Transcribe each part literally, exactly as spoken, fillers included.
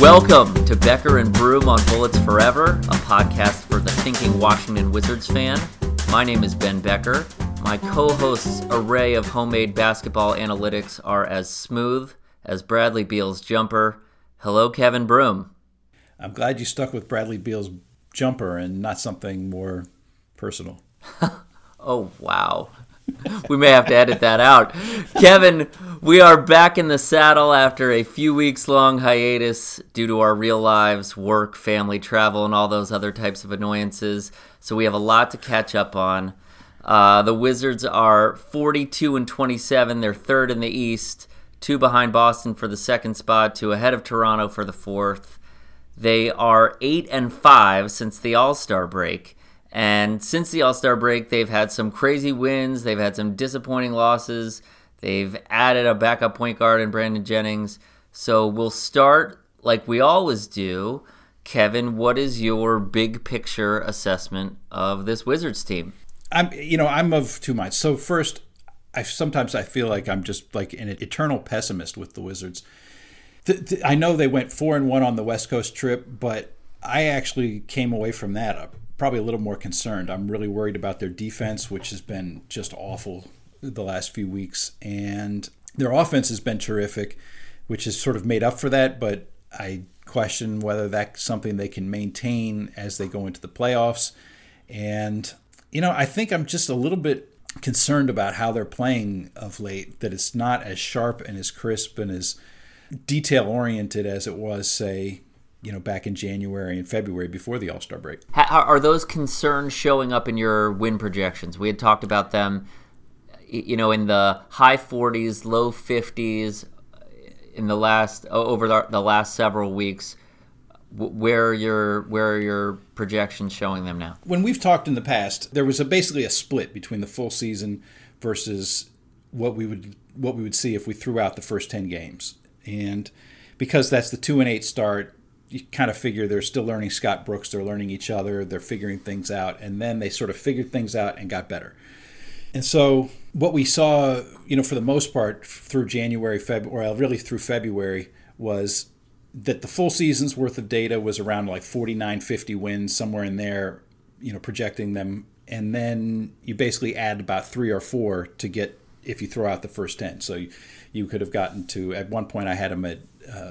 Welcome to Becker and Broom on Bullets Forever, a podcast for the thinking Washington Wizards fan. My name is Ben Becker. My co-host's array of homemade basketball analytics are as smooth as Bradley Beal's jumper. Hello, Kevin Broom. I'm glad you stuck with Bradley Beal's jumper and not something more personal. Oh, wow. We may have to edit that out. Kevin, we are back in the saddle after a few weeks long hiatus due to our real lives, work, family, travel, and all those other types of annoyances. So we have a lot to catch up on. Uh, the Wizards are forty-two and twenty-seven. They're third in the East, two behind Boston for the second spot, two ahead of Toronto for the fourth. They are eight and five since the All-Star break. And since the All-Star break, they've had some crazy wins. They've had some disappointing losses. They've added a backup point guard in Brandon Jennings. So we'll start like we always do. Kevin, what is your big picture assessment of this Wizards team? I'm, you know, I'm of two minds. So first, I sometimes I feel like I'm just like an eternal pessimist with the Wizards. The, the, I know they went four and one on the West Coast trip, but I actually came away from that up. Probably a little more concerned. I'm really worried about their defense, which has been just awful the last few weeks. And their offense has been terrific, which has sort of made up for that. But I question whether that's something they can maintain as they go into the playoffs. And, you know, I think I'm just a little bit concerned about how they're playing of late, that it's not as sharp and as crisp and as detail-oriented as it was, say, you know, back in January and February before the All-Star break. How are those concerns showing up in your win projections? We had talked about them, you know, in the high forties, low fifties in the last over the last several weeks. Where are your where are your projections showing them now? When we've talked in the past, there was a, basically a split between the full season versus what we would what we would see if we threw out the first ten games, and because that's the two and eight start. You kind of figure they're still learning Scott Brooks, they're learning each other, they're figuring things out, and then they sort of figured things out and got better. And so what we saw, you know, for the most part through January, February, or really through February, was that the full season's worth of data was around like forty-nine, fifty wins, somewhere in there, you know, projecting them. And then you basically add about three or four to get, if you throw out the first ten. So you, you could have gotten to, at one point I had them at, uh,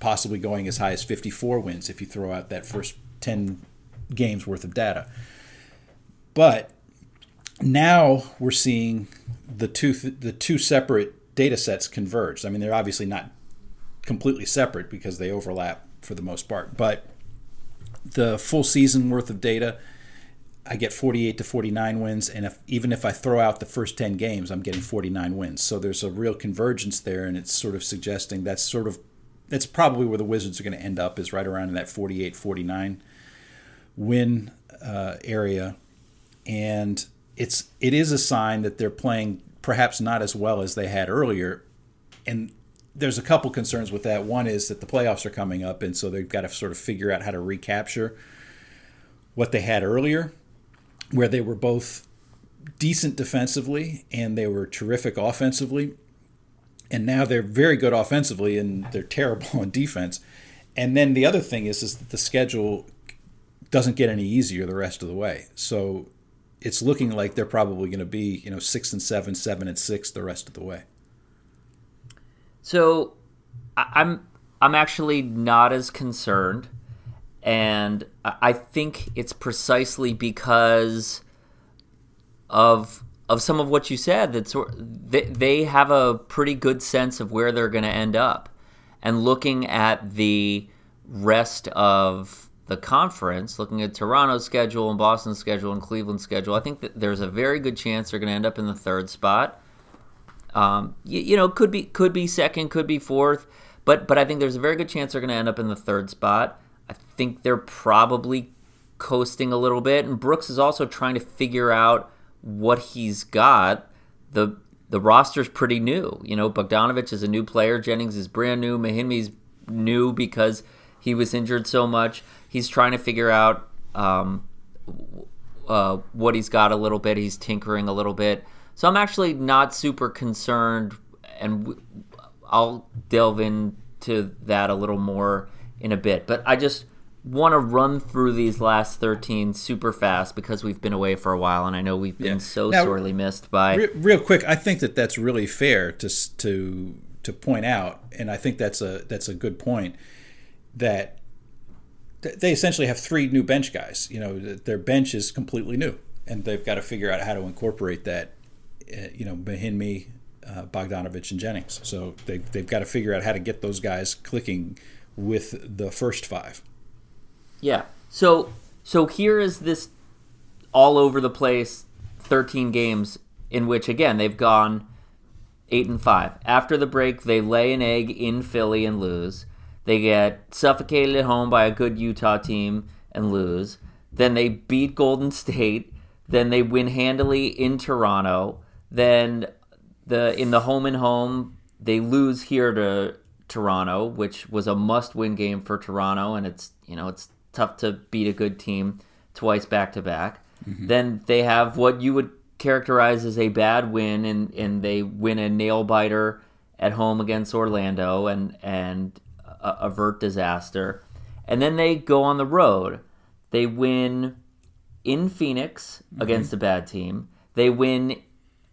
possibly going as high as fifty-four wins if you throw out that first ten games worth of data. But now we're seeing the two th- the two separate data sets converge. I mean, they're obviously not completely separate because they overlap for the most part, but the full season worth of data, I get forty-eight to forty-nine wins, and if even if I throw out the first ten games, I'm getting forty-nine wins. So there's a real convergence there, and it's sort of suggesting that's sort of that's probably where the Wizards are going to end up, is right around in that forty-eight forty-nine win uh, area. And it's it is a sign that they're playing perhaps not as well as they had earlier. And there's a couple concerns with that. One is that the playoffs are coming up, and so they've got to sort of figure out how to recapture what they had earlier, where they were both decent defensively and they were terrific offensively. And now they're very good offensively and they're terrible on defense. And then the other thing is, is that the schedule doesn't get any easier the rest of the way. So it's looking like they're probably going to be, you know, six and seven, seven and six the rest of the way. So I'm I'm actually not as concerned, and I think it's precisely because of. Of some of what you said, that they have a pretty good sense of where they're going to end up. And looking at the rest of the conference, looking at Toronto's schedule and Boston's schedule and Cleveland's schedule, I think that there's a very good chance they're going to end up in the third spot. Um, you, you know, could be could be second, could be fourth, but but I think there's a very good chance they're going to end up in the third spot. I think they're probably coasting a little bit, and Brooks is also trying to figure out what he's got. The the roster's pretty new. You know, Bogdanović is a new player. Jennings is brand new. Mahinmi's new because he was injured so much. He's trying to figure out um, uh, what he's got a little bit. He's tinkering a little bit. So I'm actually not super concerned, and w- I'll delve into that a little more in a bit. But I just want to run through these last thirteen super fast because we've been away for a while, and I know we've been yeah. so now, sorely missed by... Re- real quick, I think that that's really fair to to to point out, and I think that's a that's a good point, that they essentially have three new bench guys. You know, their bench is completely new, and they've got to figure out how to incorporate that. You know, Mahinmi, uh, Bogdanović, and Jennings. So they they've got to figure out how to get those guys clicking with the first five. Yeah. So so here is this all over the place thirteen games in which again they've gone eight and five. After the break, they lay an egg in Philly and lose. They get suffocated at home by a good Utah team and lose. Then they beat Golden State. Then they win handily in Toronto. Then the in the home and home, they lose here to Toronto, which was a must-win game for Toronto, and it's you know it's tough to beat a good team twice back-to-back. Mm-hmm. Then they have what you would characterize as a bad win, and, and they win a nail-biter at home against Orlando and and. avert disaster. And then they go on the road. They win in Phoenix mm-hmm. against a bad team. They win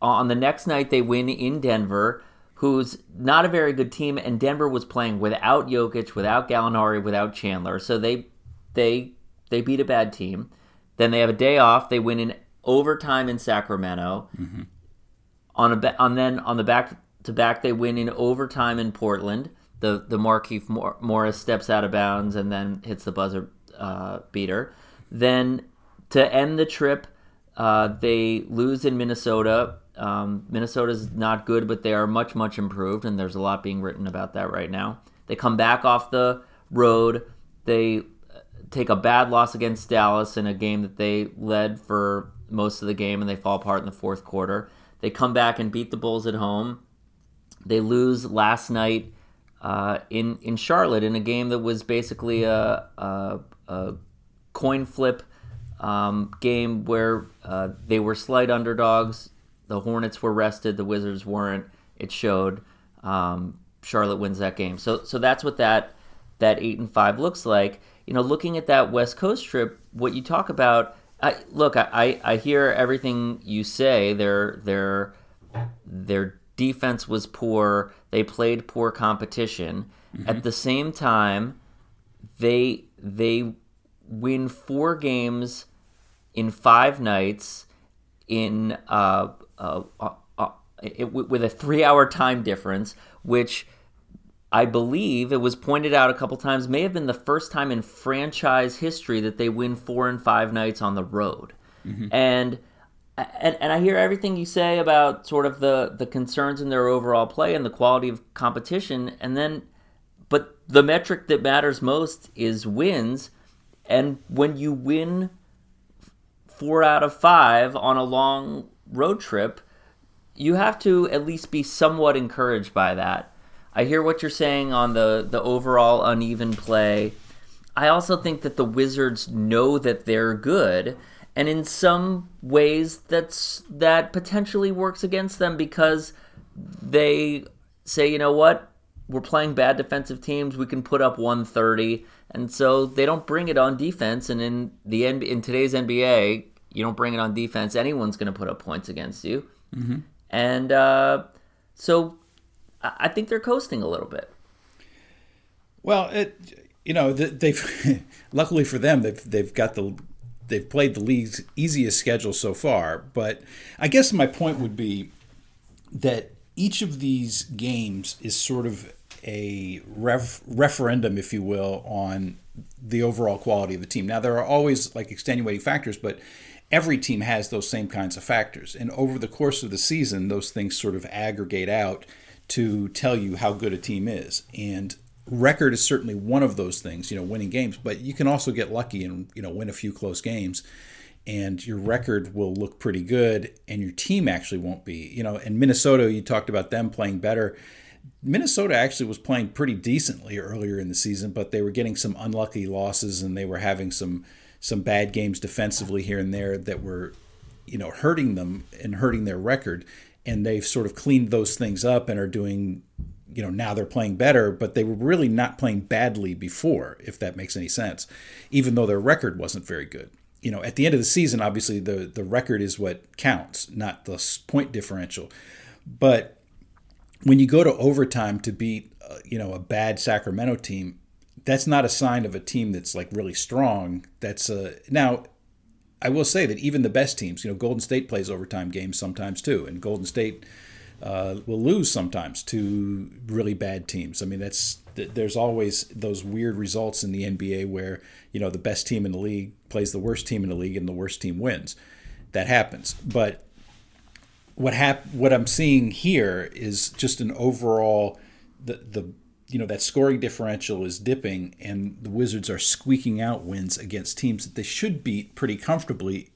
on the next night. They win in Denver, who's not a very good team, and Denver was playing without Jokic, without Gallinari, without Chandler. So they they they beat a bad team. Then they have a day off. They win in overtime in Sacramento. Mm-hmm. On a on then on the back to back they win in overtime in Portland. The the Markieff Morris steps out of bounds and then hits the buzzer uh, beater. Then to end the trip, uh, they lose in Minnesota. Um, Minnesota's not good, but they are much, much improved, and there's a lot being written about that right now. They come back off the road. They take a bad loss against Dallas in a game that they led for most of the game, and they fall apart in the fourth quarter. They come back and beat the Bulls at home. They lose last night Uh, in, in Charlotte in a game that was basically a, a, a coin flip um, game where uh, they were slight underdogs. The Hornets were rested. The Wizards weren't. It showed. Um, Charlotte wins that game. So so that's what that that eight and five looks like. You know, looking at that West Coast trip, what you talk about, I, look, I, I, I hear everything you say. They're, they're, they're defense was poor. They played poor competition. Mm-hmm. At the same time, they they win four games in five nights in uh, uh, uh, uh, it, with a three-hour time difference, which I believe it was pointed out a couple times may have been the first time in franchise history that they win four and five nights on the road, mm-hmm. and. And, and I hear everything you say about sort of the, the concerns in their overall play and the quality of competition, and then, but the metric that matters most is wins, and when you win four out of five on a long road trip, you have to at least be somewhat encouraged by that. I hear what you're saying on the, the overall uneven play. I also think that the Wizards know that they're good, and in some ways, that's that potentially works against them because they say, you know what, we're playing bad defensive teams. We can put up one thirty, and so they don't bring it on defense. And in the in today's N B A, you don't bring it on defense. Anyone's going to put up points against you, mm-hmm. and uh, so I think they're coasting a little bit. Well, it you know they've luckily for them they've they've got the. They've played the league's easiest schedule so far, but I guess my point would be that each of these games is sort of a ref- referendum, if you will, on the overall quality of the team. Now, there are always like extenuating factors, but every team has those same kinds of factors. And over the course of the season, those things sort of aggregate out to tell you how good a team is. And record is certainly one of those things, you know, winning games, but you can also get lucky and, you know, win a few close games and your record will look pretty good and your team actually won't be, you know, and Minnesota, you talked about them playing better. Minnesota actually was playing pretty decently earlier in the season, but they were getting some unlucky losses and they were having some, some bad games defensively here and there that were, you know, hurting them and hurting their record. And they've sort of cleaned those things up and are doing you know, now they're playing better, but they were really not playing badly before, if that makes any sense, even though their record wasn't very good. You know, at the end of the season, obviously the, the record is what counts, not the point differential. But when you go to overtime to beat, uh, you know, a bad Sacramento team, that's not a sign of a team that's like really strong. That's a, now I will say that even the best teams, you know, Golden State plays overtime games sometimes too. And Golden State uh, will lose sometimes to really bad teams. I mean, that's, there's always those weird results in the N B A where, you know, the best team in the league plays the worst team in the league and the worst team wins. That happens. But what hap- what I'm seeing here is just an overall, the, the, you know, that scoring differential is dipping and the Wizards are squeaking out wins against teams that they should beat pretty comfortably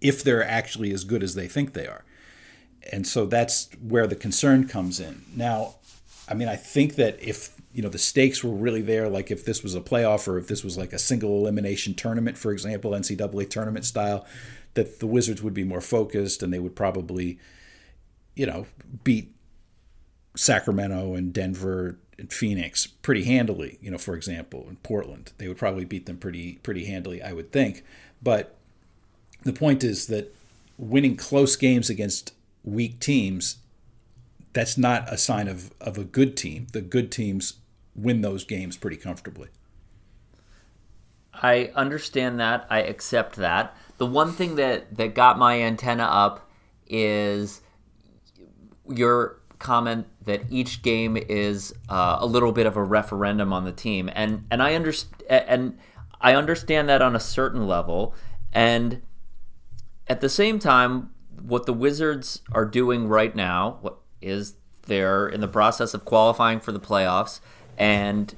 if they're actually as good as they think they are. And so that's where the concern comes in. Now, I mean, I think that if, you know, the stakes were really there, like if this was a playoff or if this was like a single elimination tournament, for example, N C double A tournament style, that the Wizards would be more focused and they would probably, you know, beat Sacramento and Denver and Phoenix pretty handily, you know, for example, in Portland. They would probably beat them pretty pretty handily, I would think. But the point is that winning close games against weak teams, that's not a sign of, of a good team. The good teams win those games pretty comfortably. I understand that. I accept that. The one thing that, that got my antenna up is your comment that each game is uh, a little bit of a referendum on the team. And and I underst- and I understand that on a certain level. And at the same time, what the Wizards are doing right now, what is they're in the process of qualifying for the playoffs and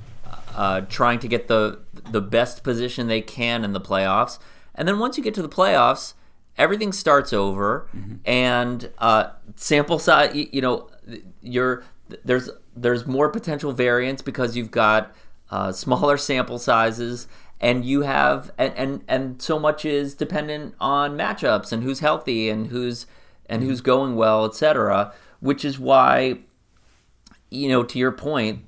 uh, trying to get the the best position they can in the playoffs. And then once you get to the playoffs, everything starts over. Mm-hmm. And uh, sample size, you know, you're there's there's more potential variance because you've got uh, smaller sample sizes, and you have and, and and so much is dependent on matchups and who's healthy and who's and who's going well, et cetera. Which is why, you know, to your point,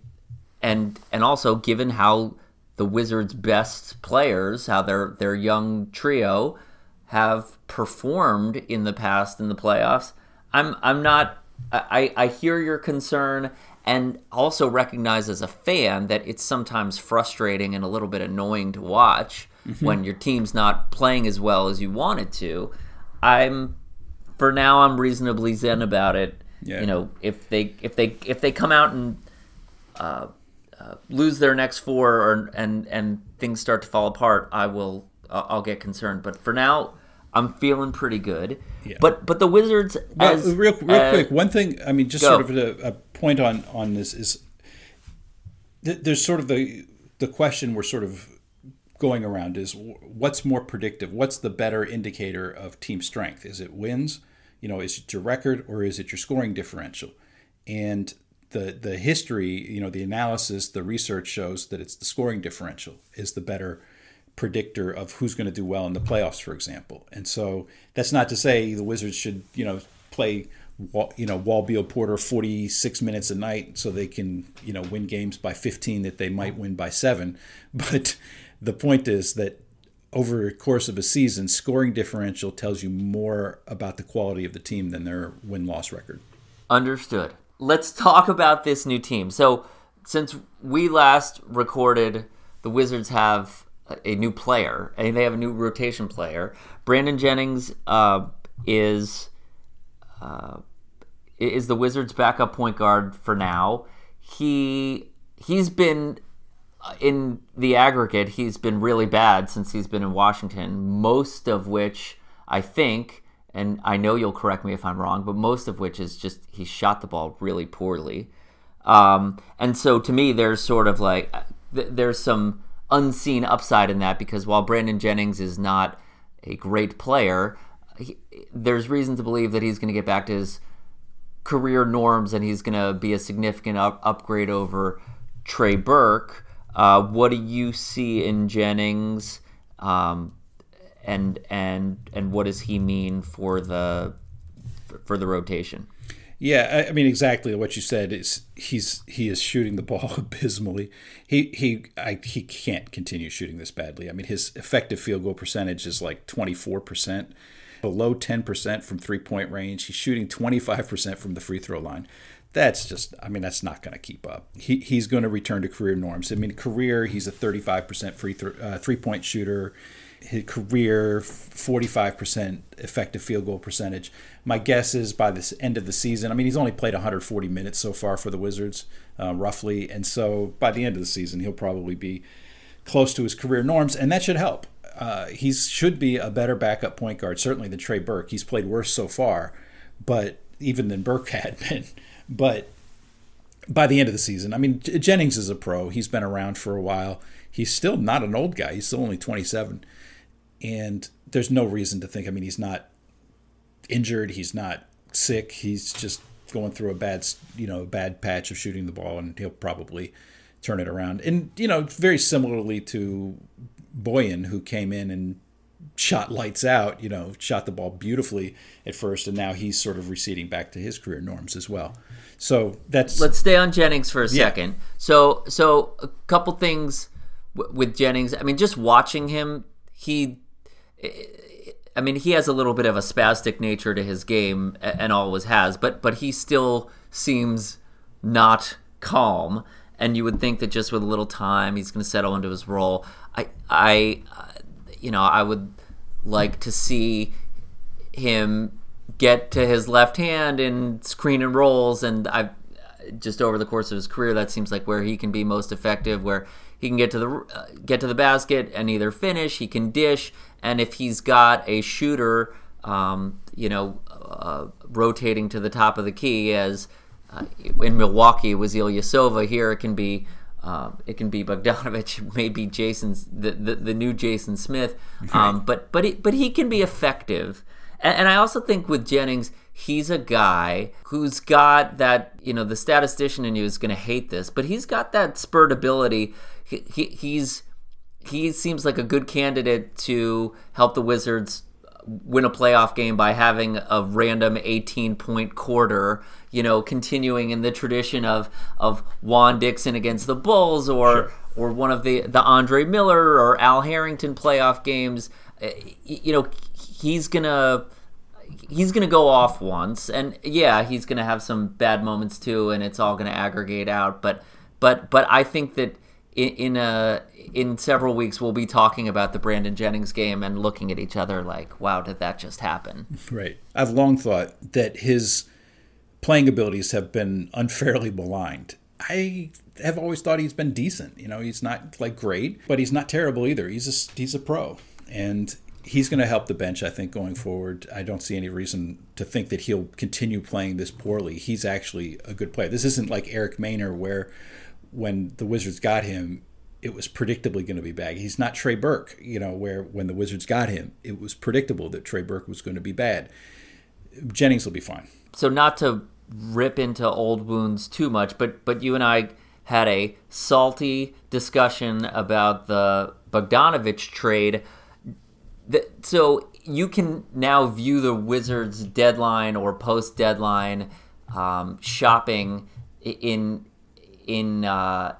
and and also given how the Wizards' best players, how their their young trio have performed in the past in the playoffs, I'm I'm not I, I hear your concern and also recognize as a fan that it's sometimes frustrating and a little bit annoying to watch mm-hmm. when your team's not playing as well as you want it to. I'm for now I'm reasonably zen about it. Yeah. You know, if they if they if they come out and uh, uh, lose their next four, or, and and things start to fall apart, I will uh, I'll get concerned. But for now, I'm feeling pretty good. Yeah. But but the Wizards, well, as, real real uh, quick, one thing I mean, just go. sort of a, a point on, on this is th- there's sort of the the question we're sort of going around is what's more predictive? What's the better indicator of team strength? Is it wins? You know, is it your record or is it your scoring differential? And the the history, you know, the analysis, the research shows that it's the scoring differential is the better predictor of who's going to do well in the playoffs, for example. And so that's not to say the Wizards should, you know, play, you know, Wall, Beal, Porter forty-six minutes a night so they can, you know, win games by fifteen that they might win by seven. But the point is that over the course of a season, scoring differential tells you more about the quality of the team than their win-loss record. Understood. Let's talk about this new team. So since we last recorded, the Wizards have a new player, and they have a new rotation player. Brandon Jennings uh, is uh, is the Wizards' backup point guard for now. He he's been... in the aggregate, he's been really bad since he's been in Washington, most of which I think, and I know you'll correct me if I'm wrong, but most of which is just he shot the ball really poorly. Um, and so to me, there's sort of like, th- there's some unseen upside in that because while Brandon Jennings is not a great player, he, there's reason to believe that he's going to get back to his career norms and he's going to be a significant up- upgrade over Trey Burke. Uh, what do you see in Jennings, um, and and and what does he mean for the for the rotation? Yeah, I, I mean, exactly what you said is he's he is shooting the ball abysmally. He he I, he can't continue shooting this badly. I mean, his effective field goal percentage is like twenty-four percent, below ten percent from three-point range. He's shooting twenty-five percent from the free throw line. That's just, I mean, that's not going to keep up. He he's going to return to career norms. I mean, career, he's a thirty-five percent free throw, uh, three-point shooter. His career, forty-five percent effective field goal percentage. My guess is by this end of the season, I mean, he's only played one hundred forty minutes so far for the Wizards, uh, roughly. And so by the end of the season, he'll probably be close to his career norms, and that should help. Uh, he should be a better backup point guard, certainly than Trey Burke. He's played worse so far, but even than Burke had been. But by the end of the season, I mean, Jennings is a pro. He's been around for a while. He's still not an old guy. He's still only twenty-seven. And there's no reason to think, I mean, he's not injured. He's not sick. He's just going through a bad, you know, bad patch of shooting the ball, and he'll probably turn it around. And, you know, very similarly to Boyan, who came in and shot lights out, you know, shot the ball beautifully at first, and now he's sort of receding back to his career norms as well. So that's... Let's stay on Jennings for a yeah. second. So, so a couple things w- with Jennings. I mean, just watching him, he... I mean, he has a little bit of a spastic nature to his game, and always has, but but he still seems not calm, and you would think that just with a little time, he's going to settle into his role. I... I You know, I would like to see him get to his left hand in screen and rolls, and I just over the course of his career, that seems like where he can be most effective, where he can get to the uh, get to the basket and either finish, he can dish, and if he's got a shooter, um, you know, uh, rotating to the top of the key, as uh, in Milwaukee it was Ilyasova, here it can be. Um, it can be Bogdanović, maybe Jason's the, the, the new Jason Smith, um, but but he, but he can be effective, and, and I also think with Jennings, he's a guy who's got that, you know, the statistician in you is going to hate this, but he's got that spurt ability. He, he he's he seems like a good candidate to help the Wizards win a playoff game by having a random eighteen-point quarter, you know, continuing in the tradition of of Juan Dixon against the Bulls, or sure. or one of the, the Andre Miller or Al Harrington playoff games. You know, he's gonna he's gonna go off once, and yeah, he's gonna have some bad moments too, and it's all gonna aggregate out. But but but I think that in, in a in several weeks, we'll be talking about the Brandon Jennings game and looking at each other like, wow, did that just happen? Right. I've long thought that his playing abilities have been unfairly maligned. I have always thought he's been decent. You know, he's not like great, but he's not terrible either. He's a, he's a pro, and he's going to help the bench, I think, going forward. I don't see any reason to think that he'll continue playing this poorly. He's actually a good player. This isn't like Eric Maynor, where when the Wizards got him, it was predictably going to be bad. He's not Trey Burke, you know, where when the Wizards got him, it was predictable that Trey Burke was going to be bad. Jennings will be fine. So not to rip into old wounds too much, but but you and I had a salty discussion about the Bogdanović trade. So you can now view the Wizards' deadline or post-deadline um, shopping in in uh,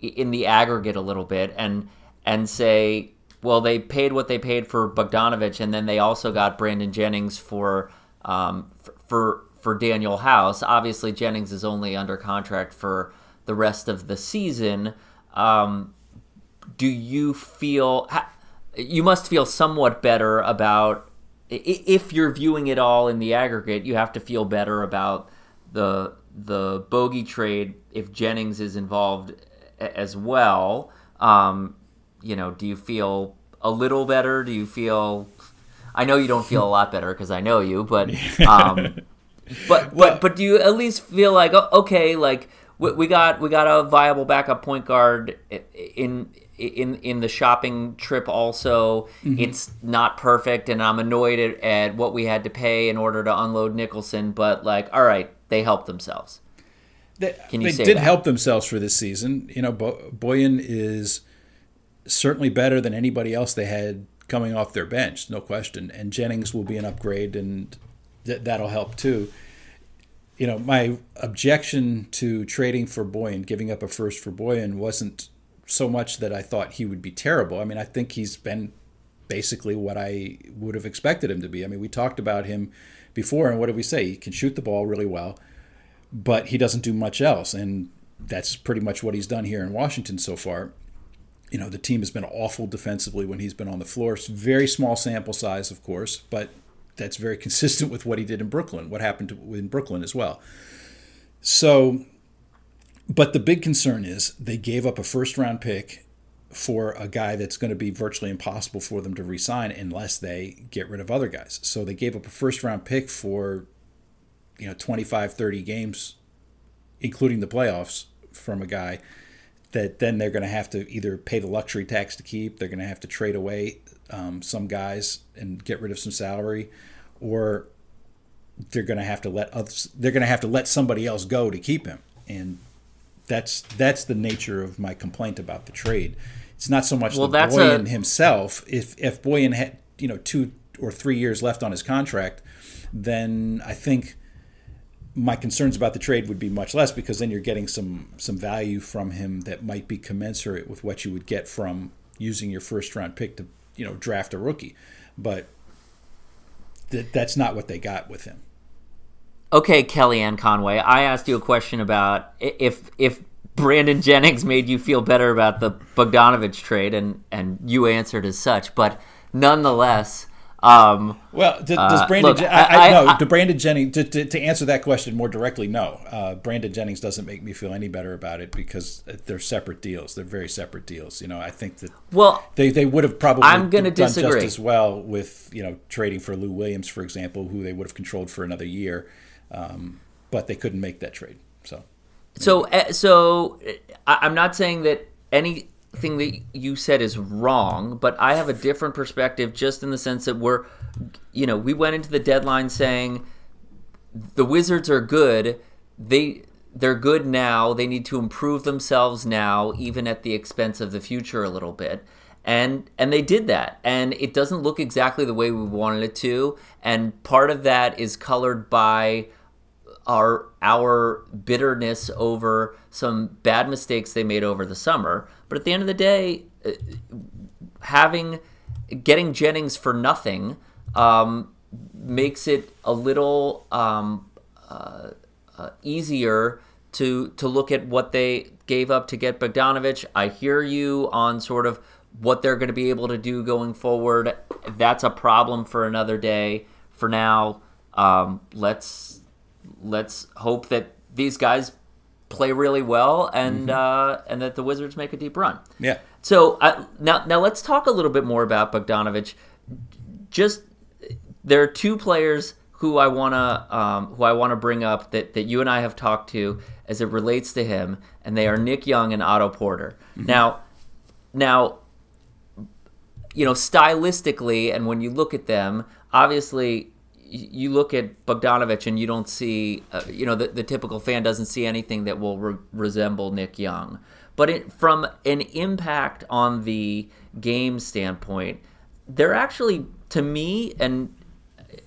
in the aggregate a little bit, and and say, well, they paid what they paid for Bogdanović, and then they also got Brandon Jennings for um, for for Daniel House. Obviously, Jennings is only under contract for the rest of the season. Um, do you feel you must feel somewhat better about, if you're viewing it all in the aggregate, you have to feel better about the the bogey trade if Jennings is involved as well. Um, you know, do you feel a little better? Do you feel? I know you don't feel a lot better because I know you, but um, but well, but but do you at least feel like, okay, like we, we got we got a viable backup point guard in in in the shopping trip. Also, mm-hmm. It's not perfect, and I'm annoyed at, at what we had to pay in order to unload Nicholson. But like, all right, they helped themselves. They, they did that? help themselves for this season. You know, Bo- Boyan is certainly better than anybody else they had coming off their bench, no question. And Jennings will be an upgrade, and th- that'll help too. you know, my objection to trading for Bojan, giving up a first for Bojan, wasn't so much that I thought he would be terrible. I mean, I think he's been basically what I would have expected him to be. I mean, we talked about him before, and what did we say? He can shoot the ball really well, but he doesn't do much else, and that's pretty much what he's done here in Washington so far. You know, the team has been awful defensively when he's been on the floor. It's very small sample size, of course, but that's very consistent with what he did in Brooklyn, what happened to, in Brooklyn as well. So, but the big concern is they gave up a first-round pick for a guy that's going to be virtually impossible for them to re-sign unless they get rid of other guys. So they gave up a first-round pick for, you know, twenty-five, thirty games, including the playoffs, from a guy that then they're going to have to either pay the luxury tax to keep, they're going to have to trade away um, some guys and get rid of some salary, or they're going to have to let others, they're going to have to let somebody else go to keep him. And that's that's the nature of my complaint about the trade. It's not so much well, the Bojan a- himself. If if Bojan had, you know, two or three years left on his contract, then I think my concerns about the trade would be much less, because then you're getting some some value from him that might be commensurate with what you would get from using your first round pick to, you know, draft a rookie. But th- that's not what they got with him. Okay, Kellyanne Conway, I asked you a question about if if Brandon Jennings made you feel better about the Bogdanović trade, and, and you answered as such, but nonetheless. Um, well, does uh, Brandon? Look, Je- I, I, I, no, I, to Brandon Jennings. To, to, to answer that question more directly, no. Uh, Brandon Jennings doesn't make me feel any better about it, because they're separate deals. They're very separate deals. You know, I think that well, they they would have probably I'm gonna done disagree. just as well with, you know, trading for Lou Williams, for example, who they would have controlled for another year, um, but they couldn't make that trade. So, so, anyway. uh, so I'm not saying that any. thing that you said is wrong, but I have a different perspective, just in the sense that we're, you know, we went into the deadline saying the Wizards are good. They they're good now. They need to improve themselves now, even at the expense of the future a little bit. And and they did that. And it doesn't look exactly the way we wanted it to. And part of that is colored by our our bitterness over some bad mistakes they made over the summer. But at the end of the day, having getting Jennings for nothing um, makes it a little um, uh, uh, easier to to look at what they gave up to get Bogdanović. I hear you on sort of what they're going to be able to do going forward. That's a problem for another day. For now, um, let's let's hope that these guys play really well, and mm-hmm. uh, and that the Wizards make a deep run. Yeah. So uh, now now let's talk a little bit more about Bogdanović. Just there are two players who I wanna um, who I wanna bring up that, that you and I have talked to as it relates to him, and they are Nick Young and Otto Porter. Mm-hmm. Now now you know, stylistically, and when you look at them, obviously, you look at Bogdanović and you don't see, uh, you know, the, the typical fan doesn't see anything that will re- resemble Nick Young. But it, from an impact on the game standpoint, they're actually, to me, and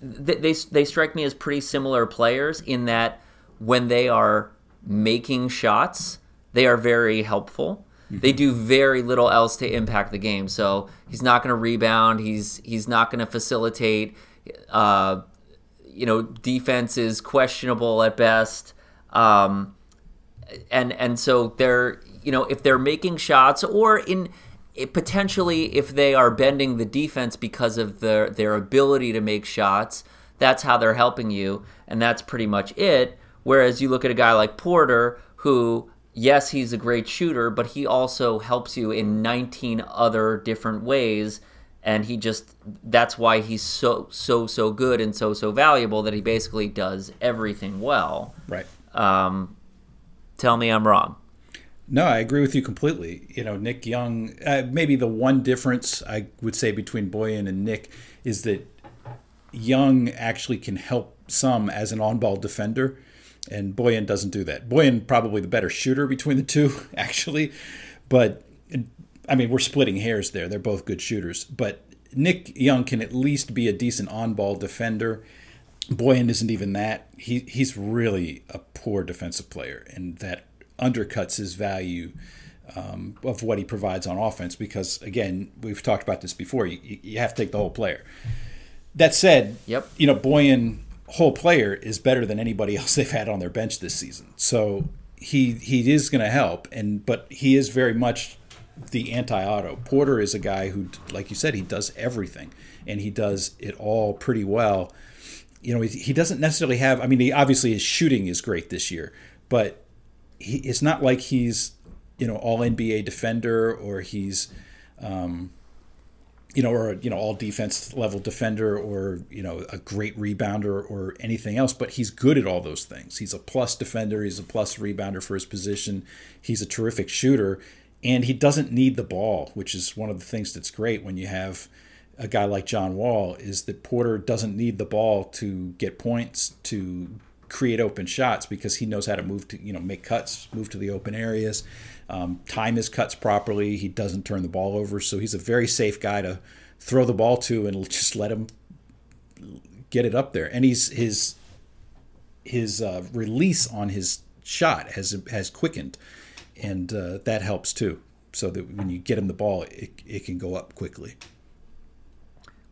th- they they strike me as pretty similar players, in that when they are making shots, they are very helpful. They do very little else to impact the game. So he's not going to rebound. He's he's not going to facilitate. Uh, You know, defense is questionable at best, um, and and so they're, you know, if they're making shots, or in it, potentially if they are bending the defense because of their their ability to make shots, that's how they're helping you, and that's pretty much it. Whereas you look at a guy like Porter, who, yes, he's a great shooter, but he also helps you in nineteen other different ways. And he just, that's why he's so, so, so good and so, so valuable, that he basically does everything well. Right. Um, tell me I'm wrong. No, I agree with you completely. You know, Nick Young, uh, maybe the one difference I would say between Bojan and Nick is that Young actually can help some as an on-ball defender, and Bojan doesn't do that. Bojan probably the better shooter between the two, actually, but I mean, we're splitting hairs there. They're both good shooters. But Nick Young can at least be a decent on-ball defender. Boyan isn't even that. He he's really a poor defensive player, and that undercuts his value um, of what he provides on offense. Because again, we've talked about this before. You you have to take the whole player. That said, yep. you know, Boyan, whole player, is better than anybody else they've had on their bench this season. So he he is going to help, and but he is very much the anti-Otto. Porter is a guy who, like you said, he does everything, and he does it all pretty well. You know, he doesn't necessarily have, I mean, he obviously his shooting is great this year, but he, it's not like he's, you know, all N B A defender or he's, um, you know, or, you know, all defense level defender or, you know, a great rebounder or anything else, but he's good at all those things. He's a plus defender. He's a plus rebounder for his position. He's a terrific shooter, and he doesn't need the ball, which is one of the things that's great when you have a guy like John Wall, is that Porter doesn't need the ball to get points, to create open shots, because he knows how to move to, you know, make cuts, move to the open areas, um, time his cuts properly. He doesn't turn the ball over. So he's a very safe guy to throw the ball to and just let him get it up there. And he's, his, his uh, release on his shot has, has quickened, and uh, that helps too. So that when you get him the ball, it, it can go up quickly.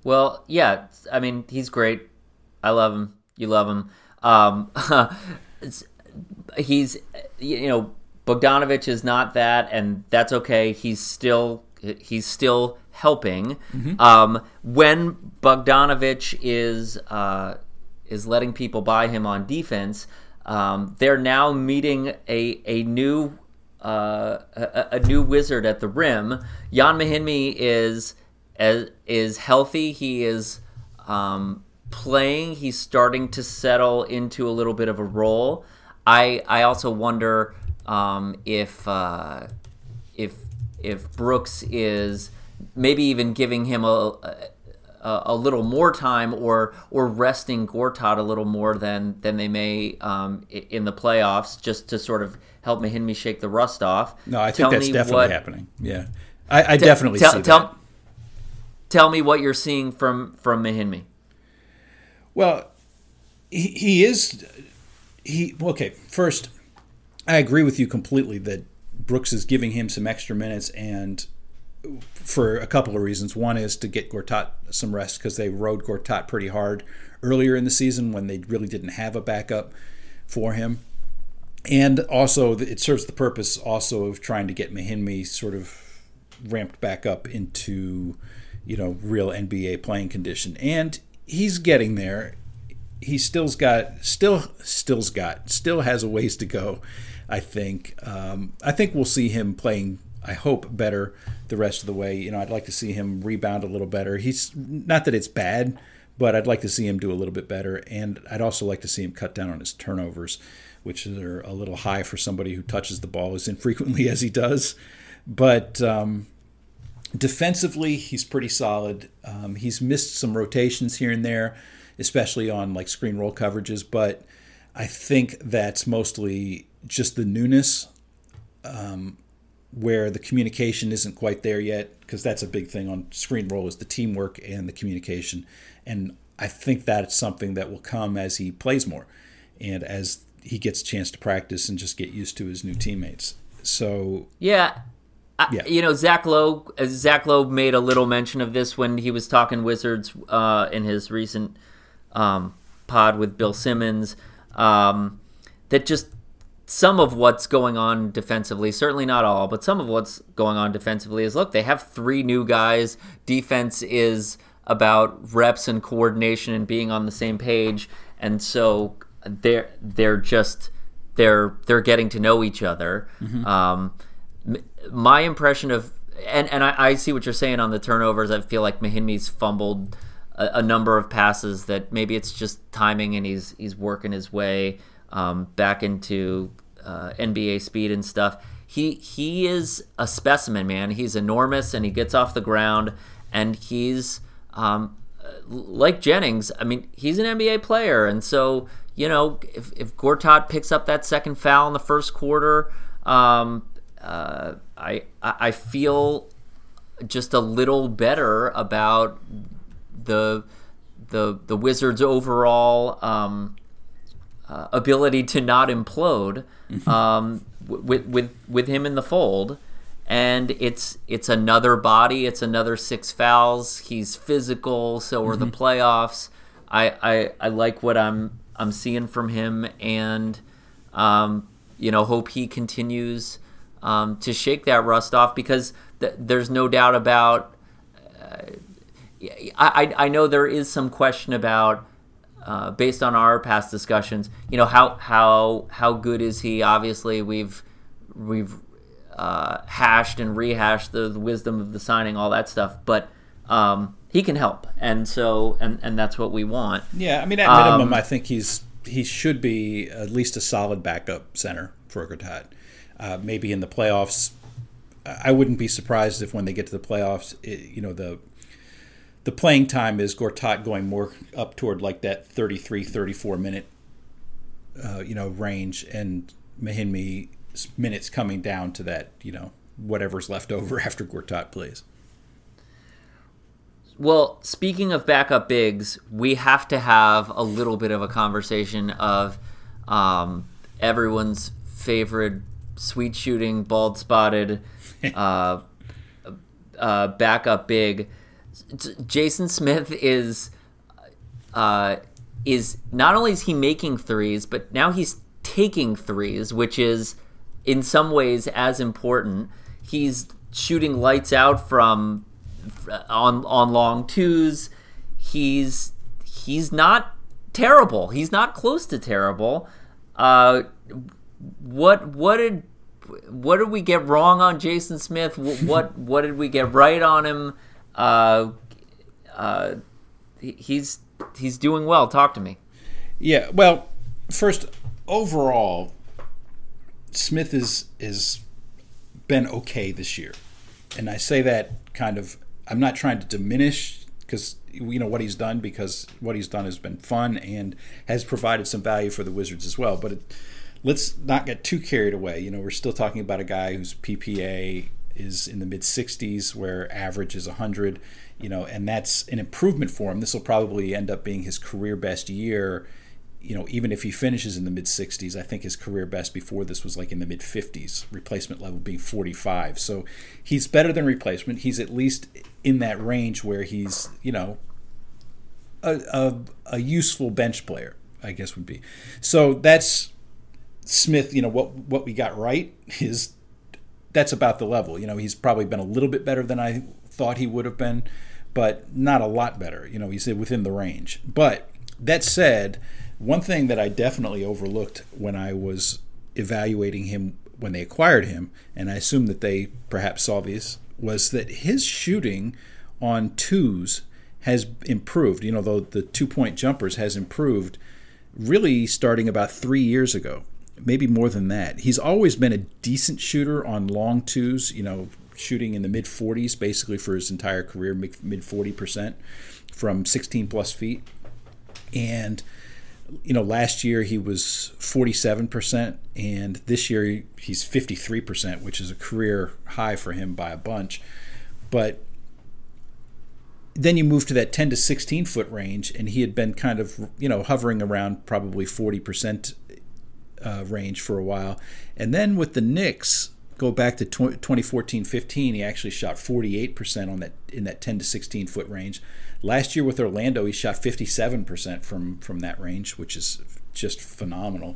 Well, yeah, I mean, he's great. I love him. You love him. Um, he's, you know, Bogdanović is not that, and that's okay. He's still he's still helping. Mm-hmm. Um, when Bogdanović is uh, is letting people buy him on defense, um, they're now meeting a a new uh, a, a new wizard at the rim. Yan Mahinmi is. As, is healthy. He is um, playing. He's starting to settle into a little bit of a role. I I also wonder um, if uh, if if Brooks is maybe even giving him a a, a little more time, or or resting Gortat a little more than than they may um, in the playoffs, just to sort of help Mahinmi shake the rust off. No, I think tell that's definitely what, happening. Yeah, I, I t- definitely t- see t- that. Tell, Tell me what you're seeing from, from Mahinmi. Well, he, he is he okay. First, I agree with you completely that Brooks is giving him some extra minutes, and for a couple of reasons. One is to get Gortat some rest, because they rode Gortat pretty hard earlier in the season when they really didn't have a backup for him, and also it serves the purpose also of trying to get Mahinmi sort of ramped back up into, you know, real N B A playing condition. And he's getting there. He still's got, still, still's got, still has a ways to go, I think. Um, I think we'll see him playing, I hope, better the rest of the way. You know, I'd like to see him rebound a little better. He's, not that it's bad, but I'd like to see him do a little bit better. And I'd also like to see him cut down on his turnovers, which are a little high for somebody who touches the ball as infrequently as he does. But, um, defensively, he's pretty solid. Um, he's missed some rotations here and there, especially on like screen roll coverages, but I think that's mostly just the newness, um, where the communication isn't quite there yet, because that's a big thing on screen roll, is the teamwork and the communication. And I think that's something that will come as he plays more and as he gets a chance to practice and just get used to his new teammates. So yeah. I, yeah. You know, Zach Lowe, Zach Lowe made a little mention of this when he was talking Wizards uh, in his recent um, pod with Bill Simmons, um, that just some of what's going on defensively, certainly not all, but some of what's going on defensively is, look, they have three new guys. Defense is about reps and coordination and being on the same page. And so they're, they're just, they're, they're getting to know each other. Mm-hmm. Um, My impression of, and, and I, I see what you're saying on the turnovers. I feel like Mahinmi's fumbled a, a number of passes that maybe it's just timing, and he's he's working his way um, back into uh, N B A speed and stuff. He he is a specimen, man. He's enormous, and he gets off the ground, and he's um, like Jennings. I mean, he's an N B A player, and so, you know, if, if Gortat picks up that second foul in the first quarter, um, Uh, I I feel just a little better about the the the Wizards' overall um, uh, ability to not implode um, with with with him in the fold. And it's it's another body, it's another six fouls. He's physical, so are mm-hmm. the playoffs. I, I I like what I'm I'm seeing from him, and um, you know, hope he continues um, to shake that rust off, because th- there's no doubt about. Uh, I I know there is some question about uh, based on our past discussions. You know, how how how good is he? Obviously, we've we've. Uh, hashed and rehashed the, the wisdom of the signing, all that stuff, but um, he can help, and so and, and that's what we want. Yeah, I mean, at um, minimum, I think he's he should be at least a solid backup center for Gortat. Uh, maybe in the playoffs, I wouldn't be surprised if when they get to the playoffs, it, you know, the the playing time is Gortat going more up toward like that thirty-three, thirty-four minute uh, you know range, and Mahinmi minutes coming down to that, you know, whatever's left over after Gortat plays. Well, speaking of backup bigs, we have to have a little bit of a conversation of um, everyone's favorite sweet shooting, bald spotted uh, uh, backup big. Jason Smith is uh, is not only is he making threes, but now he's taking threes, which is in some ways as important. He's shooting lights out from on on long twos. He's he's not terrible. He's not close to terrible. Uh, what what did what did we get wrong on Jason Smith? What what, what did we get right on him? Uh, uh, he's he's doing well. Talk to me. Yeah. Well, first overall, Smith is is been okay this year, and I say that kind of, I'm not trying to diminish, because you know what he's done, because what he's done has been fun and has provided some value for the Wizards as well. But it, let's not get too carried away. You know, we're still talking about a guy whose P P A is in the mid sixties, where average is one hundred. You know, and that's an improvement for him. This will probably end up being his career best year. You know, even if he finishes in the mid sixties, I think his career best before this was like in the mid fifties, replacement level being forty-five. So he's better than replacement. He's at least in that range where he's, you know, a, a, a useful bench player, I guess would be. So that's Smith. You know, what what we got right is that's about the level. You know, he's probably been a little bit better than I thought he would have been, but not a lot better. You know, he's within the range. But that said, one thing that I definitely overlooked when I was evaluating him when they acquired him, and I assume that they perhaps saw these, was that his shooting on twos has improved. You know, though the two-point jumpers has improved really starting about three years ago, maybe more than that. He's always been a decent shooter on long twos, you know, shooting in the mid-forties basically for his entire career, mid-forty percent from sixteen-plus feet. And you know, last year he was forty-seven percent, and this year he's fifty-three percent, which is a career high for him by a bunch. But then you move to that ten to sixteen foot range, and he had been kind of, you know, hovering around probably forty percent uh, range for a while. And then with the Knicks, go back to twenty fourteen fifteen, he actually shot forty-eight percent on that in that ten to sixteen foot range. Last year with Orlando, he shot fifty-seven percent from from that range, which is just phenomenal.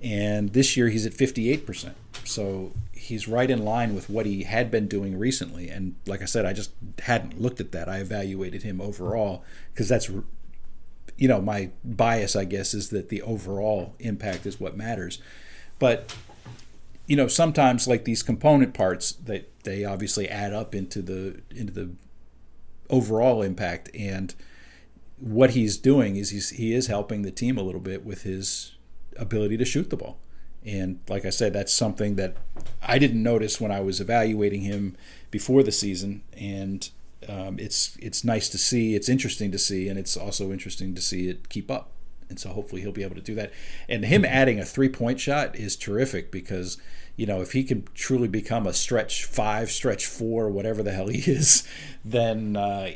And this year he's at fifty-eight percent. So he's right in line with what he had been doing recently. And like I said, I just hadn't looked at that. I evaluated him overall, because that's, you know, my bias, I guess, is that the overall impact is what matters. But you know, sometimes like these component parts, that they, they obviously add up into the into the overall impact. And what he's doing is he's he is helping the team a little bit with his ability to shoot the ball. And like I said, that's something that I didn't notice when I was evaluating him before the season. And um, it's it's nice to see. It's interesting to see, and it's also interesting to see it keep up. And so hopefully he'll be able to do that. And him adding a three-point shot is terrific, because, you know, if he can truly become a stretch five, stretch four, whatever the hell he is, then uh,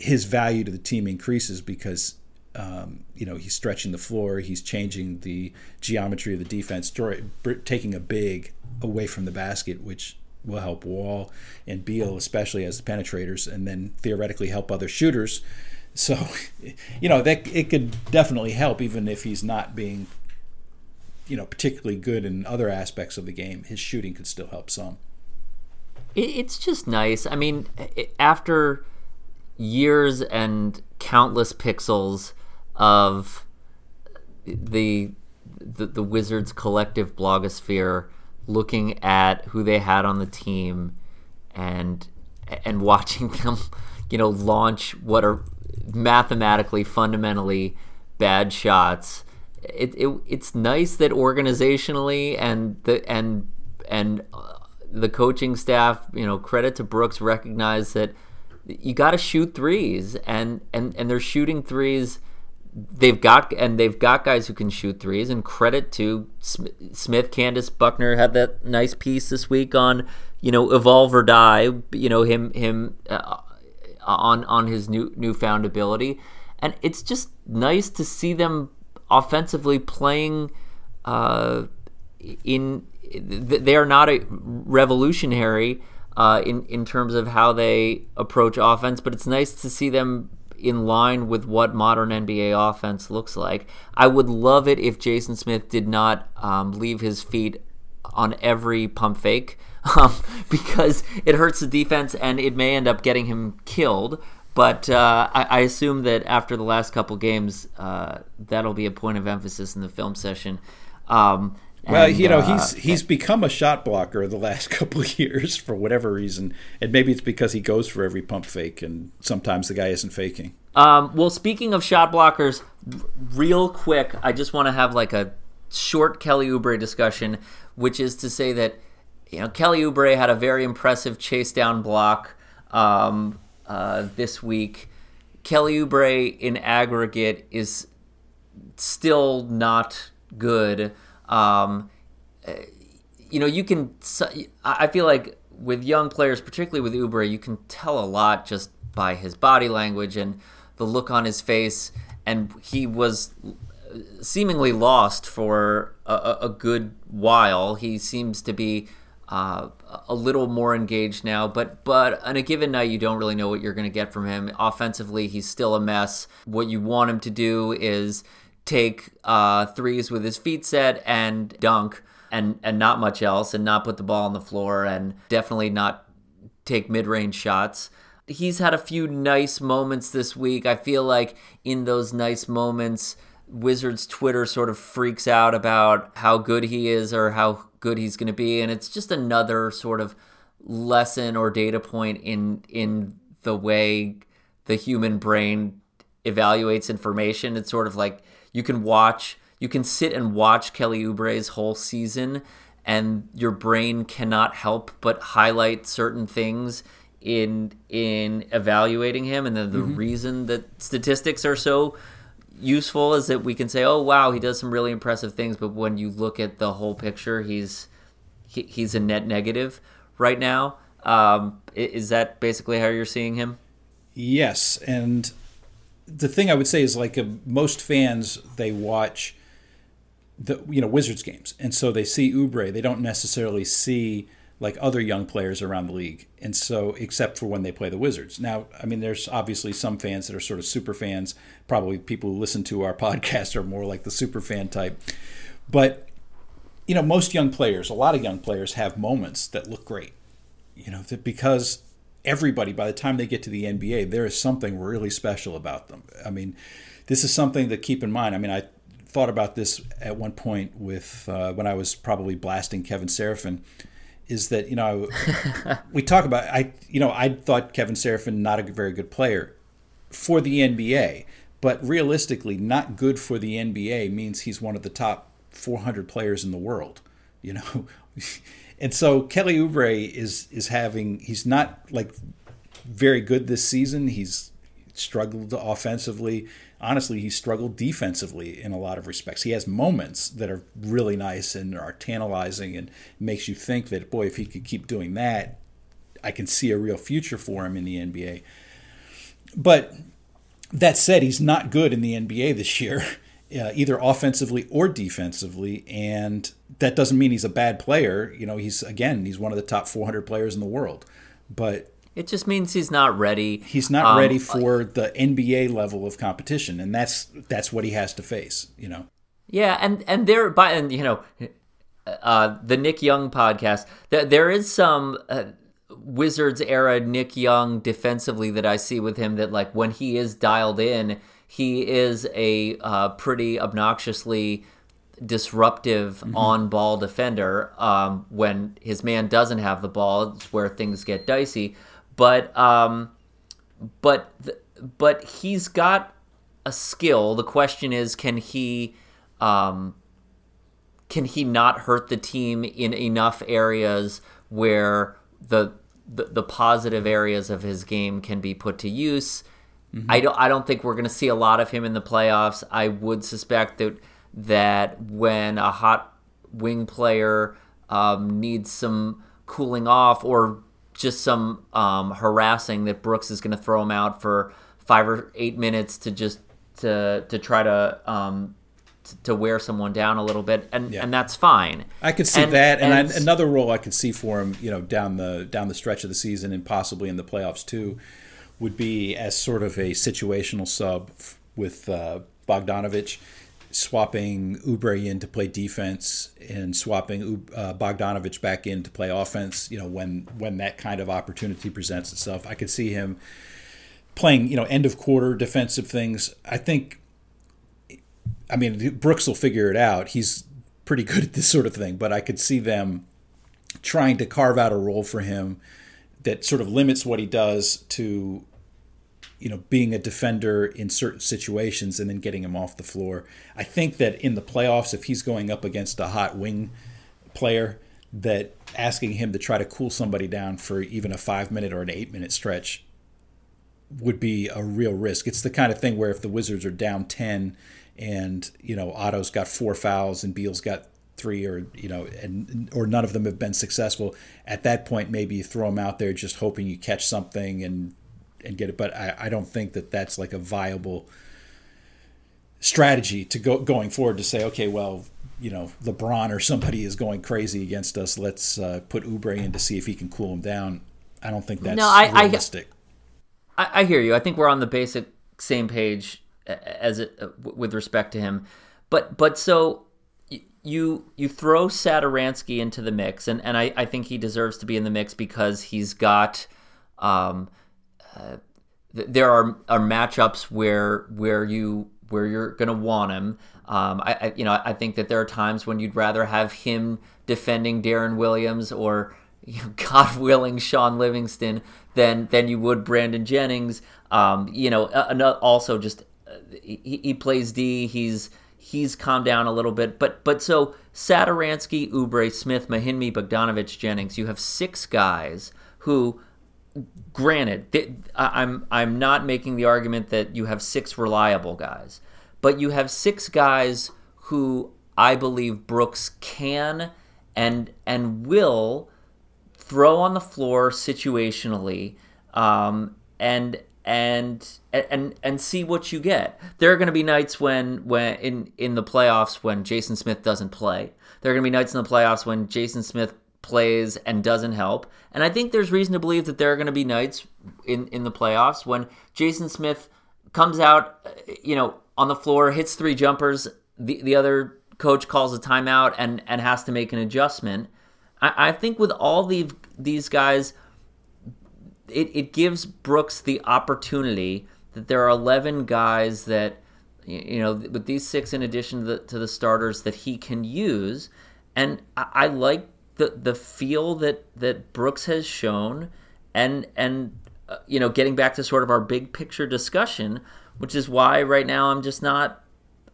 his value to the team increases because, um, you know, he's stretching the floor, he's changing the geometry of the defense, taking a big away from the basket, which will help Wall and Beal, especially as the penetrators, and then theoretically help other shooters. So, you know, that it could definitely help, even if he's not being, you know, particularly good in other aspects of the game. His shooting could still help some. It's just nice. I mean, after years and countless pixels of the the, the Wizards' collective blogosphere looking at who they had on the team and and watching them, you know, launch what are mathematically fundamentally bad shots, it, it it's nice that organizationally and the and and the coaching staff, you know, credit to Brooks, recognized that you got to shoot threes, and, and and they're shooting threes. They've got and they've got guys who can shoot threes, and credit to Smith. Candace Buckner had that nice piece this week on, you know, evolve or die. You know, him him uh, on on his new newfound ability, and it's just nice to see them offensively playing uh, in. They are not a revolutionary uh, in in terms of how they approach offense, but it's nice to see them in line with what modern N B A offense looks like. I would love it if Jason Smith did not um, leave his feet on every pump fake, um, because it hurts the defense and it may end up getting him killed. But uh, I, I assume that after the last couple games, uh, that'll be a point of emphasis in the film session. Um, And, well, you know, uh, he's he's become a shot blocker the last couple of years for whatever reason, and maybe it's because he goes for every pump fake, and sometimes the guy isn't faking. Um, well, speaking of shot blockers, real quick, I just want to have like a short Kelly Oubre discussion, which is to say that, you know, Kelly Oubre had a very impressive chase down block um, uh, this week. Kelly Oubre in aggregate is still not good. Um, you know, you can, I feel like with young players, particularly with Oubre, you can tell a lot just by his body language and the look on his face. And he was seemingly lost for a, a good while. He seems to be uh, a little more engaged now, but, but on a given night, you don't really know what you're going to get from him. Offensively, he's still a mess. What you want him to do is take uh, threes with his feet set and dunk and, and not much else, and not put the ball on the floor, and definitely not take mid-range shots. He's had a few nice moments this week. I feel like in those nice moments, Wizards Twitter sort of freaks out about how good he is or how good he's going to be, and it's just another sort of lesson or data point in in the way the human brain evaluates information. It's sort of like you can watch, you can sit and watch Kelly Oubre's whole season, and your brain cannot help but highlight certain things in in evaluating him. And the, the mm-hmm. reason that statistics are so useful is that we can say, "Oh, wow, he does some really impressive things," but when you look at the whole picture, he's he, he's a net negative right now. Um, is that basically how you're seeing him? Yes, and the thing I would say is, like, uh, most fans, they watch the you know Wizards games, and so they see Oubre. They don't necessarily see like other young players around the league, and so except for when they play the Wizards. Now, I mean, there's obviously some fans that are sort of super fans. Probably people who listen to our podcast are more like the super fan type. But you know, most young players, a lot of young players, have moments that look great. You know, that because everybody, by the time they get to the N B A, there is something really special about them. I mean, this is something to keep in mind. I mean, I thought about this at one point with uh, when I was probably blasting Kevin Seraphin, is that, you know, we talk about, I you know, I thought Kevin Seraphin not a very good player for the N B A, but realistically, not good for the N B A means he's one of the top four hundred players in the world, you know. And so Kelly Oubre is is having, he's not like very good this season. He's struggled offensively. Honestly, he's struggled defensively in a lot of respects. He has moments that are really nice and are tantalizing and makes you think that, boy, if he could keep doing that, I can see a real future for him in the N B A. But that said, he's not good in the N B A this year, uh, either offensively or defensively. And that doesn't mean he's a bad player. You know, he's, again, he's one of the top four hundred players in the world. But it just means he's not ready. He's not um, ready for the N B A level of competition. And that's that's what he has to face, you know. Yeah, and, and there, by, and, you know, uh, the Nick Young podcast, there, there is some uh, Wizards era Nick Young defensively that I see with him that, like, when he is dialed in, he is a uh, pretty obnoxiously disruptive mm-hmm. on-ball defender. Um, when his man doesn't have the ball, it's where things get dicey. But um, but th- but he's got a skill. The question is, can he um, can he not hurt the team in enough areas where the the, the positive areas of his game can be put to use? Mm-hmm. I don't I don't think we're going to see a lot of him in the playoffs. I would suspect that. that when a hot wing player um, needs some cooling off or just some um, harassing, that Brooks is going to throw him out for five or eight minutes to just to to try to um, t- to wear someone down a little bit, and yeah. and that's fine. I could see and, that, and, and I, another role I could see for him, you know, down the down the stretch of the season and possibly in the playoffs too, would be as sort of a situational sub with uh, Bogdanović. Swapping Oubre in to play defense and swapping uh, Bogdanović back in to play offense, you know, when when that kind of opportunity presents itself. I could see him playing, you know, end-of-quarter defensive things. I think, I mean, Brooks will figure it out. He's pretty good at this sort of thing, but I could see them trying to carve out a role for him that sort of limits what he does to, you know, being a defender in certain situations and then getting him off the floor. I think that in the playoffs, if he's going up against a hot wing player, that asking him to try to cool somebody down for even a five-minute or an eight-minute stretch would be a real risk. It's the kind of thing where if the Wizards are down ten and, you know, Otto's got four fouls and Beal's got three or, you know, and or none of them have been successful, at that point maybe you throw him out there just hoping you catch something and and get it, but I, I don't think that that's like a viable strategy to go going forward to say, okay, well, you know, LeBron or somebody is going crazy against us. Let's uh, put Oubre in to see if he can cool him down. I don't think that's no, I, realistic. I, I hear you. I think we're on the basic same page as it uh, with respect to him, but but so you you throw Satoransky into the mix, and and I, I think he deserves to be in the mix because he's got. Um, Uh, there are, are matchups where where you where you're gonna want him. Um, I, I you know I think that there are times when you'd rather have him defending Deron Williams or, you know, God willing, Shaun Livingston than than you would Brandon Jennings. Um, you know, also just uh, he, he plays D. He's he's calmed down a little bit, but but so Satoransky, Oubre, Smith, Mahinmi, Bogdanović, Jennings. You have six guys who. Granted, I'm I'm not making the argument that you have six reliable guys, but you have six guys who I believe Brooks can and and will throw on the floor situationally, um, and and and and see what you get. There are going to be nights when when in in the playoffs when Jason Smith doesn't play. There are going to be nights in the playoffs when Jason Smith plays and doesn't help. And I think there's reason to believe that there are going to be nights in, in the playoffs when Jason Smith comes out, you know, on the floor, hits three jumpers, the the other coach calls a timeout and, and has to make an adjustment. I, I think with all the, these guys, it, it gives Brooks the opportunity that there are eleven guys that, you know, with these six in addition to the, to the starters that he can use. And I, I like The, the feel that, that Brooks has shown, and and uh, you know, getting back to sort of our big picture discussion, which is why right now I'm just not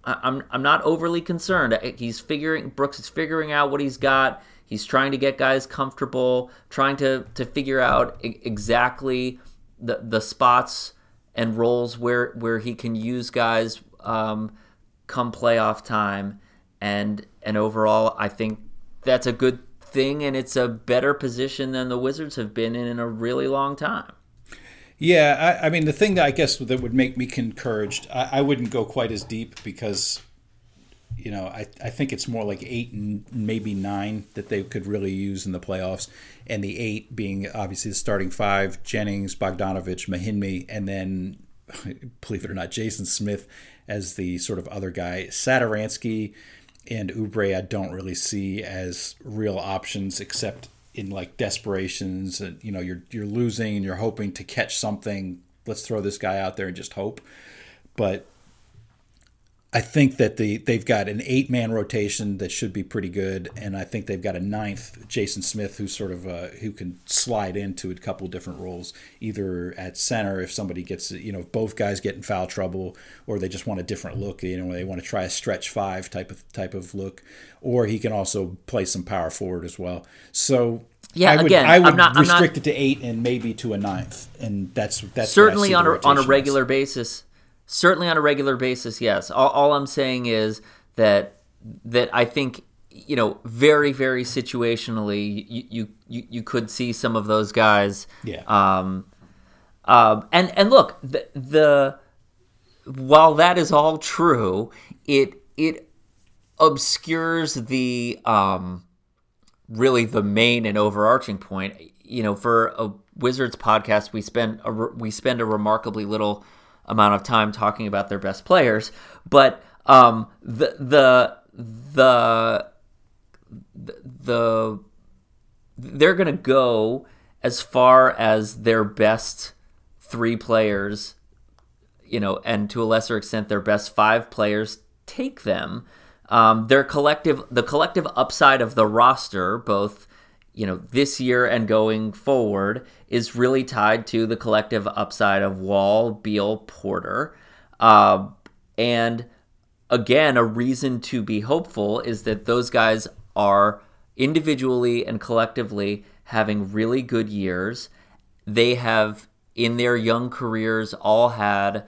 I'm I'm not overly concerned. He's figuring Brooks is figuring out what he's got. He's trying to get guys comfortable, trying to to figure out I- exactly the the spots and roles where where he can use guys um, come playoff time, and and overall I think that's a good thing, and it's a better position than the Wizards have been in in a really long time. Yeah, I, I mean, the thing that I guess that would make me encouraged, I, I wouldn't go quite as deep because, you know, I, I think it's more like eight and maybe nine that they could really use in the playoffs. And the eight being obviously the starting five, Jennings, Bogdanović, Mahinmi, and then, believe it or not, Jason Smith as the sort of other guy. Satoransky and Oubre I don't really see as real options except in like desperations, and you know you're you're losing and you're hoping to catch something. Let's throw this guy out there and just hope. But I think that the they've got an eight man rotation that should be pretty good, and I think they've got a ninth, Jason Smith, who's sort of uh, who can slide into a couple different roles, either at center if somebody gets you know if both guys get in foul trouble, or they just want a different look, you know they want to try a stretch five type of type of look, or he can also play some power forward as well. So yeah, I would, again, I would I'm not, restrict I'm not, it to eight and maybe to a ninth, and that's that's certainly on a on a regular is. basis. Certainly on a regular basis, yes. All, all I'm saying is that that I think, you know, very, very situationally, you you, you could see some of those guys. Yeah. Um, um, and and look, the, the while that is all true, it it obscures the um, really the main and overarching point. You know, for a Wizards podcast, we spend a, we spend a remarkably little amount of time talking about their best players, but um, the, the the the the they're gonna go as far as their best three players, you know, and to a lesser extent their best five players take them. Um, their collective the collective upside of the roster, both you know this year and going forward, is really tied to the collective upside of Wall, Beal, Porter. Uh, and again, a reason to be hopeful is that those guys are individually and collectively having really good years. They have, in their young careers, all had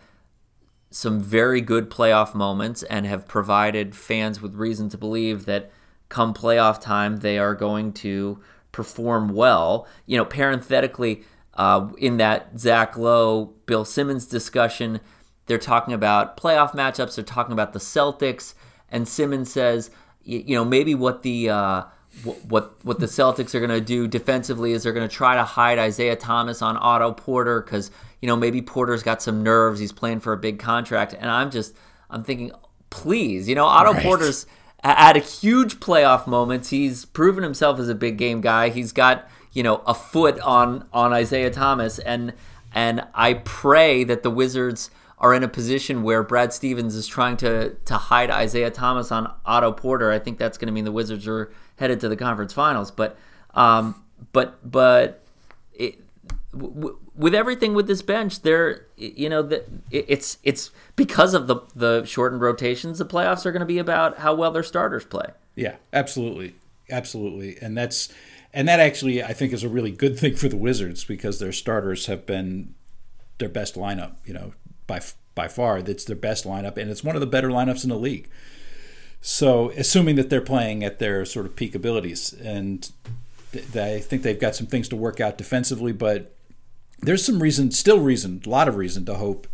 some very good playoff moments and have provided fans with reason to believe that come playoff time, they are going to perform well. You know, parenthetically, uh, in that Zach Lowe, Bill Simmons discussion, they're talking about playoff matchups, they're talking about the Celtics, and Simmons says, you, you know, maybe what the uh, w- what what the Celtics are going to do defensively is they're going to try to hide Isaiah Thomas on Otto Porter because, you know, maybe Porter's got some nerves, he's playing for a big contract, and I'm just, I'm thinking, please, you know, Otto right. Porter's had a huge playoff moments. He's proven himself as a big game guy. He's got, you know, a foot on, on Isaiah Thomas. And and I pray that the Wizards are in a position where Brad Stevens is trying to, to hide Isaiah Thomas on Otto Porter. I think that's going to mean the Wizards are headed to the conference finals. But um, but but it, w- with everything with this bench, there, you know, the, it, it's it's because of the the shortened rotations, the playoffs are going to be about how well their starters play. Yeah, absolutely, absolutely, and that's and that actually I think is a really good thing for the Wizards because their starters have been their best lineup, you know, by by far. That's their best lineup, and it's one of the better lineups in the league. So, assuming that they're playing at their sort of peak abilities, and th- they, I think they've got some things to work out defensively, but there's some reason, still reason, a lot of reason to hope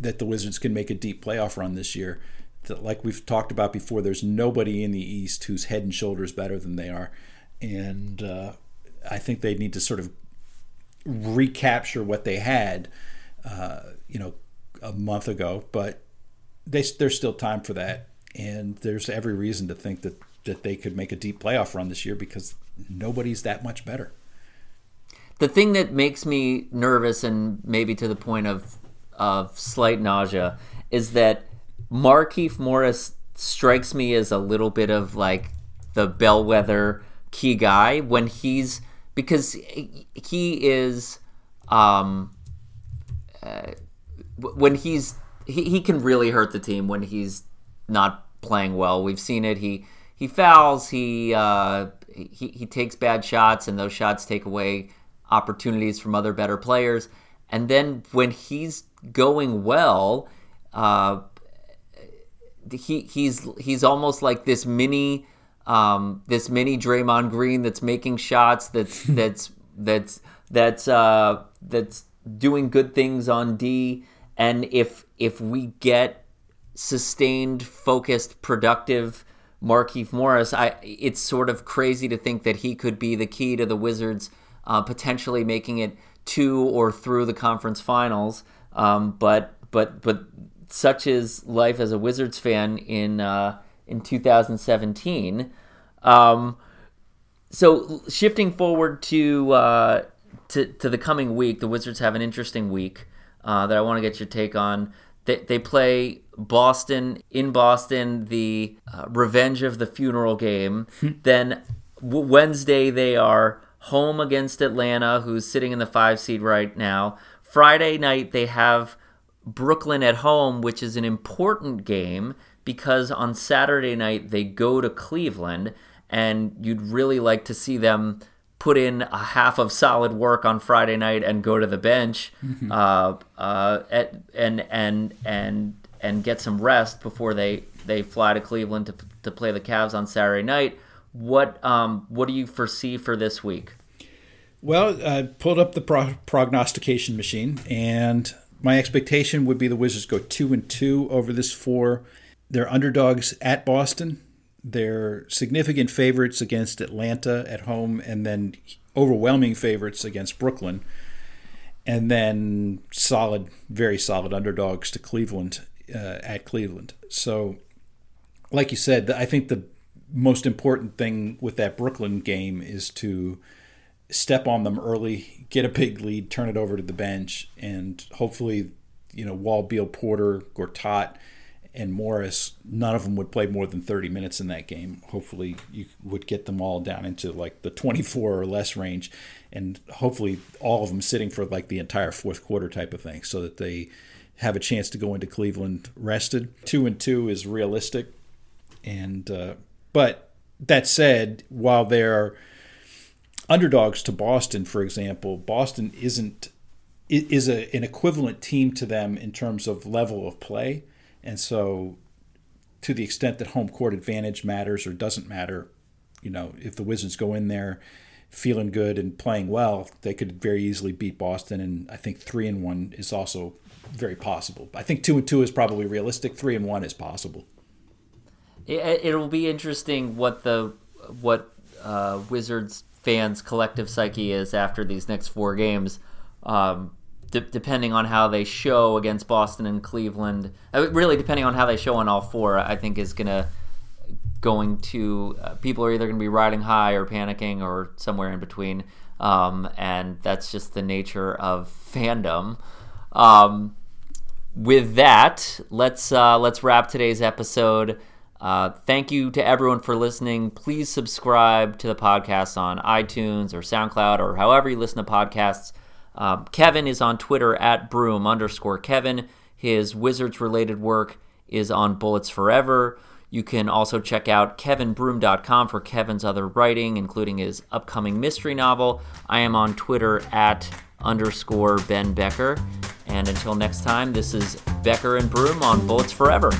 that the Wizards can make a deep playoff run this year. Like we've talked about before, there's nobody in the East who's head and shoulders better than they are. And uh, I think they need to sort of recapture what they had, uh, you know, a month ago. But they, there's still time for that. And there's every reason to think that, that they could make a deep playoff run this year because nobody's that much better. The thing that makes me nervous and maybe to the point of of slight nausea is that Markieff Morris strikes me as a little bit of like the bellwether key guy when he's because he is um uh, when he's he, he can really hurt the team when he's not playing well. We've seen it. He he fouls. He uh he, he takes bad shots, and those shots take away opportunities from other better players. And then when he's going well, uh, he he's he's almost like this mini um, this mini Draymond Green that's making shots that's that's that's that's uh, that's doing good things on D, and if if we get sustained, focused, productive Markieff Morris, I it's sort of crazy to think that he could be the key to the Wizards uh, potentially making it to or through the conference finals. Um, but but but such is life as a Wizards fan in uh, in two thousand seventeen. Um, so shifting forward to, uh, to to the coming week, the Wizards have an interesting week uh, that I want to get your take on. They, they play Boston in Boston, the uh, revenge of the funeral game. Then w- Wednesday they are home against Atlanta, who's sitting in the five seed right now. Friday night they have Brooklyn at home, which is an important game because on Saturday night they go to Cleveland, and you'd really like to see them put in a half of solid work on Friday night and go to the bench, mm-hmm. uh, uh, at, and and and and get some rest before they, they fly to Cleveland to to play the Cavs on Saturday night. What um what do you foresee for this week? Well, I pulled up the pro- prognostication machine, and my expectation would be the Wizards go two and two over this four. They're underdogs at Boston. They're significant favorites against Atlanta at home, and then overwhelming favorites against Brooklyn, and then solid, very solid underdogs to Cleveland uh, at Cleveland. So, like you said, I think the most important thing with that Brooklyn game is to step on them early, get a big lead, turn it over to the bench, and hopefully, you know, Wall, Beal, Porter, Gortat, and Morris, none of them would play more than thirty minutes in that game. Hopefully you would get them all down into like the twenty-four or less range, and hopefully all of them sitting for like the entire fourth quarter type of thing, so that they have a chance to go into Cleveland rested. Two and two is realistic. And uh, but that said, while they're underdogs to Boston, for example, Boston isn't is a, an equivalent team to them in terms of level of play. And so to the extent that home court advantage matters or doesn't matter, you know, if the Wizards go in there feeling good and playing well, they could very easily beat Boston. And I think three and one is also very possible. I think two and two is probably realistic. Three and one is possible. It'll be interesting what the what uh, Wizards fans' collective psyche is after these next four games. Um depending on how they show against Boston and Cleveland, really depending on how they show on all four, I think is gonna going to uh, people are either going to be riding high or panicking or somewhere in between, um, and that's just the nature of fandom. Um, with that, let's uh, let's wrap today's episode. Uh, thank you to everyone for listening. Please subscribe to the podcast on iTunes or SoundCloud or however you listen to podcasts. Um, Kevin is on Twitter at broom underscore Kevin. His Wizards-related work is on Bullets Forever. You can also check out kevin broom dot com for Kevin's other writing, including his upcoming mystery novel. I am on Twitter at underscore Ben Becker. And until next time, this is Becker and Broom on Bullets Forever.